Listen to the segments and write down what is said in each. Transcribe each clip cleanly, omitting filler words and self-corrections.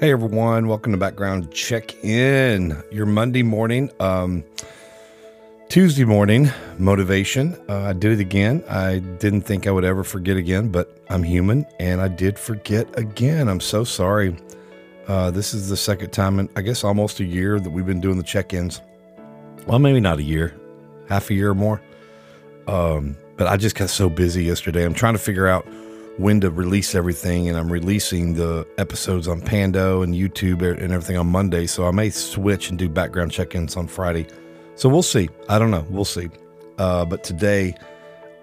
Hey everyone, welcome to Background Check-In, your Monday morning, Tuesday morning motivation. I did it again. I didn't think I would ever forget again, but I'm human and I did forget again. I'm so sorry. This is the second time in, I guess, almost a year that we've been doing the check-ins. Well, maybe not a year, half a year or more. But I just got so busy yesterday. I'm trying to figure out when to release everything, and I'm releasing the episodes on Pando and YouTube and everything on Monday, so I may switch and do background check-ins on Friday. So we'll see. I don't know. We'll see. But today,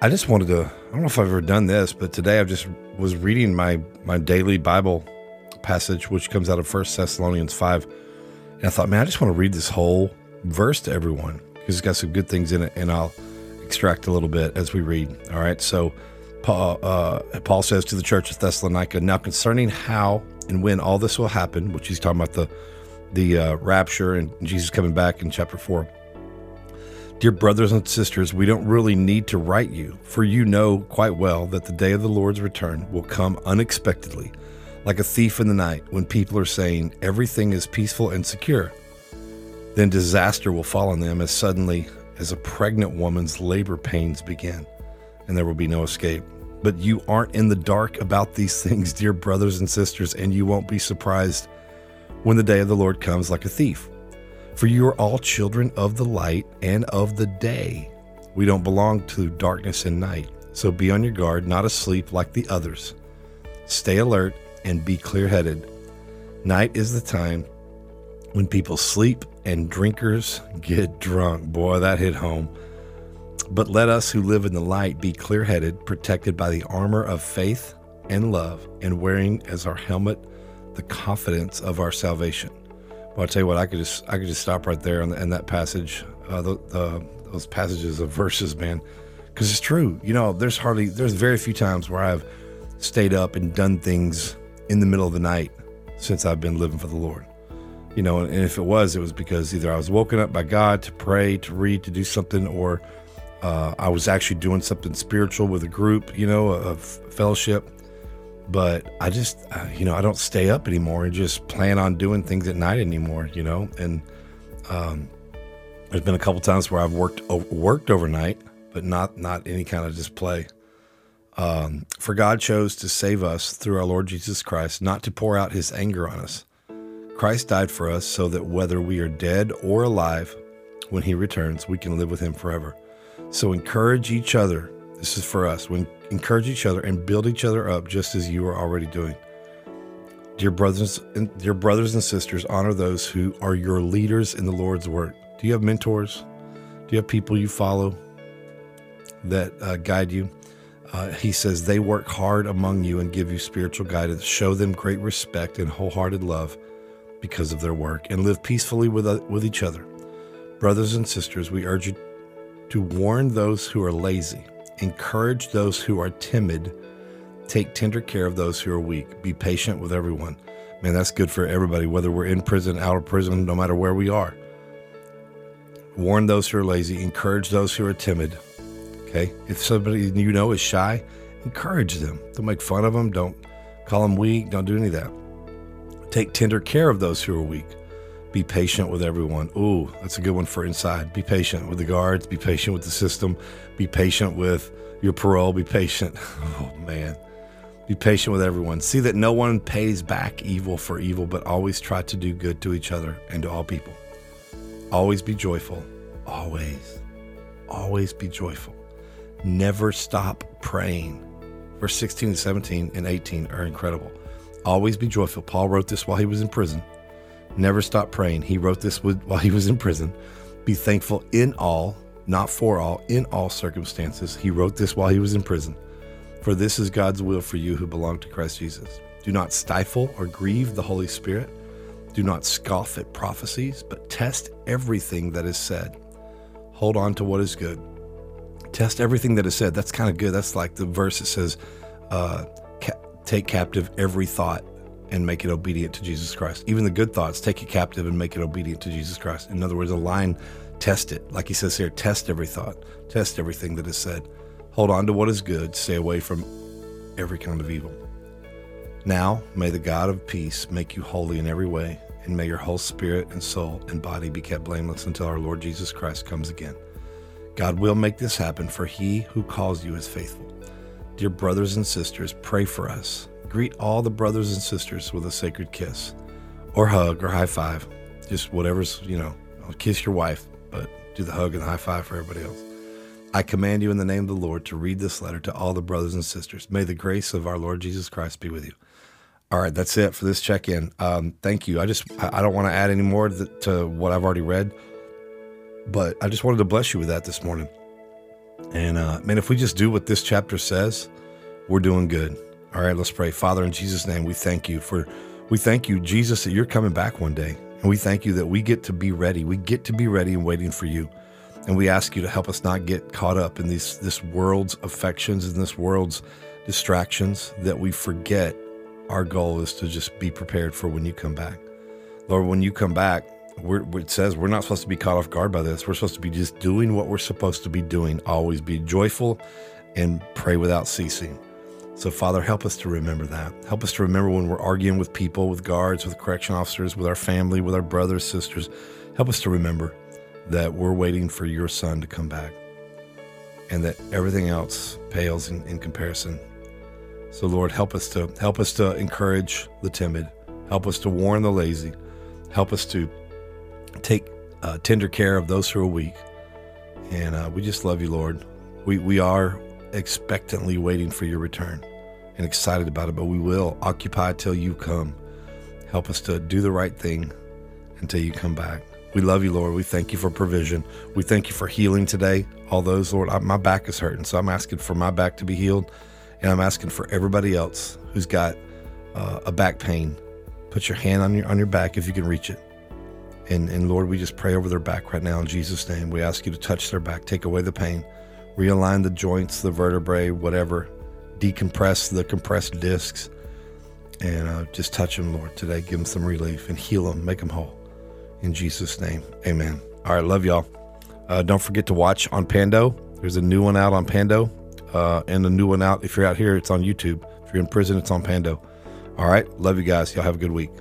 I just wanted to, I don't know if I've ever done this, but today I just was reading my daily Bible passage, which comes out of 1 Thessalonians 5, and I thought, man, I just want to read this whole verse to everyone, because it's got some good things in it, and I'll extract a little bit as we read. All right, so Paul says to the church of Thessalonica, now concerning how and when all this will happen, which he's talking about the rapture and Jesus coming back in chapter 4. Dear brothers and sisters, we don't really need to write you, for you know quite well that the day of the Lord's return will come unexpectedly, like a thief in the night, when people are saying everything is peaceful and secure. Then disaster will fall on them as suddenly as a pregnant woman's labor pains begin, and there will be no escape. But you aren't in the dark about these things, dear brothers and sisters, and you won't be surprised when the day of the Lord comes like a thief. For you are all children of the light and of the day. We don't belong to darkness and night. So be on your guard, not asleep like the others. Stay alert and be clear-headed. Night is the time when people sleep and drinkers get drunk. Boy, that hit home. But let us who live in the light be clear-headed, protected by the armor of faith and love, and wearing as our helmet the confidence of our salvation. Well, I'll tell you what, I could just stop right there and that passage, those passages of verses, man, because it's true. You know, there's very few times where I've stayed up and done things in the middle of the night since I've been living for the Lord. You know, and if it was because either I was woken up by God to pray, to read, to do something, or I was actually doing something spiritual with a group, you know, a fellowship. But I just, you know, I don't stay up anymore and just plan on doing things at night anymore, you know. And there's been a couple times where I've worked overnight, but not any kind of just play. For God chose to save us through our Lord Jesus Christ, not to pour out his anger on us. Christ died for us so that whether we are dead or alive, when he returns, we can live with him forever. So encourage each other. This is for us. Encourage each other and build each other up, just as you are already doing. Dear brothers and sisters, honor those who are your leaders in the Lord's work. Do you have mentors? Do you have people you follow that guide you? He says they work hard among you and give you spiritual guidance. Show them great respect and wholehearted love because of their work, and live peacefully with each other. Brothers and sisters, we urge you to warn those who are lazy, encourage those who are timid, take tender care of those who are weak, be patient with everyone. Man, that's good for everybody, whether we're in prison, out of prison, no matter where we are. Warn those who are lazy, encourage those who are timid, okay? If somebody you know is shy, encourage them. Don't make fun of them, don't call them weak, don't do any of that. Take tender care of those who are weak. Be patient with everyone. Ooh, that's a good one for inside. Be patient with the guards. Be patient with the system. Be patient with your parole. Be patient. Oh, man. Be patient with everyone. See that no one pays back evil for evil, but always try to do good to each other and to all people. Always be joyful. Always. Always be joyful. Never stop praying. Verse 16 and 17 and 18 are incredible. Always be joyful. Paul wrote this while he was in prison. Never stop praying. He wrote this while he was in prison. Be thankful in all, not for all, in all circumstances. He wrote this while he was in prison. For this is God's will for you who belong to Christ Jesus. Do not stifle or grieve the Holy Spirit. Do not scoff at prophecies, but test everything that is said. Hold on to what is good. Test everything that is said. That's kind of good. That's like the verse that says, take captive every thought and make it obedient to Jesus Christ. Even the good thoughts, take it captive and make it obedient to Jesus Christ. In other words, a line, test it. Like he says here, test every thought, test everything that is said. Hold on to what is good, stay away from every kind of evil. Now, may the God of peace make you holy in every way, and may your whole spirit and soul and body be kept blameless until our Lord Jesus Christ comes again. God will make this happen, for he who calls you is faithful. Dear brothers and sisters, pray for us. Greet all the brothers and sisters with a sacred kiss, or hug, or high five. Just whatever's, kiss your wife, but do the hug and high five for everybody else. I command you in the name of the Lord to read this letter to all the brothers and sisters. May the grace of our Lord Jesus Christ be with you. All right, that's it for this check-in. Thank you. I don't want to add any more to what I've already read, but I just wanted to bless you with that this morning. And if we just do what this chapter says, we're doing good. All right, let's pray. Father, in Jesus' name, we thank you, Jesus, that you're coming back one day. And we thank you that we get to be ready. We get to be ready and waiting for you. And we ask you to help us not get caught up in this world's affections and this world's distractions, that we forget our goal is to just be prepared for when you come back. Lord, when you come back, it says we're not supposed to be caught off guard by this. We're supposed to be just doing what we're supposed to be doing. Always be joyful and pray without ceasing. So, Father, help us to remember that. Help us to remember when we're arguing with people, with guards, with correction officers, with our family, with our brothers, sisters. Help us to remember that we're waiting for your son to come back and that everything else pales in comparison. So, Lord, help us to encourage the timid. Help us to warn the lazy. Help us to take tender care of those who are weak. And we just love you, Lord. We are expectantly waiting for your return and excited about it, but we will occupy till you come. Help us to do the right thing until you come back. We love you, Lord. We thank you for provision. We thank you for healing today. All those, Lord, my back is hurting, so I'm asking for my back to be healed, and I'm asking for everybody else who's got a back pain. Put your hand on your back if you can reach it. And Lord, we just pray over their back right now in Jesus' name. We ask you to touch their back, take away the pain. Realign the joints, the vertebrae, whatever. Decompress the compressed discs. And just touch them, Lord, today. Give them some relief and heal them. Make them whole. In Jesus' name, amen. All right, love y'all. Don't forget to watch on Pando. There's a new one out on Pando. And a new one out, if you're out here, it's on YouTube. If you're in prison, it's on Pando. All right, love you guys. Y'all have a good week.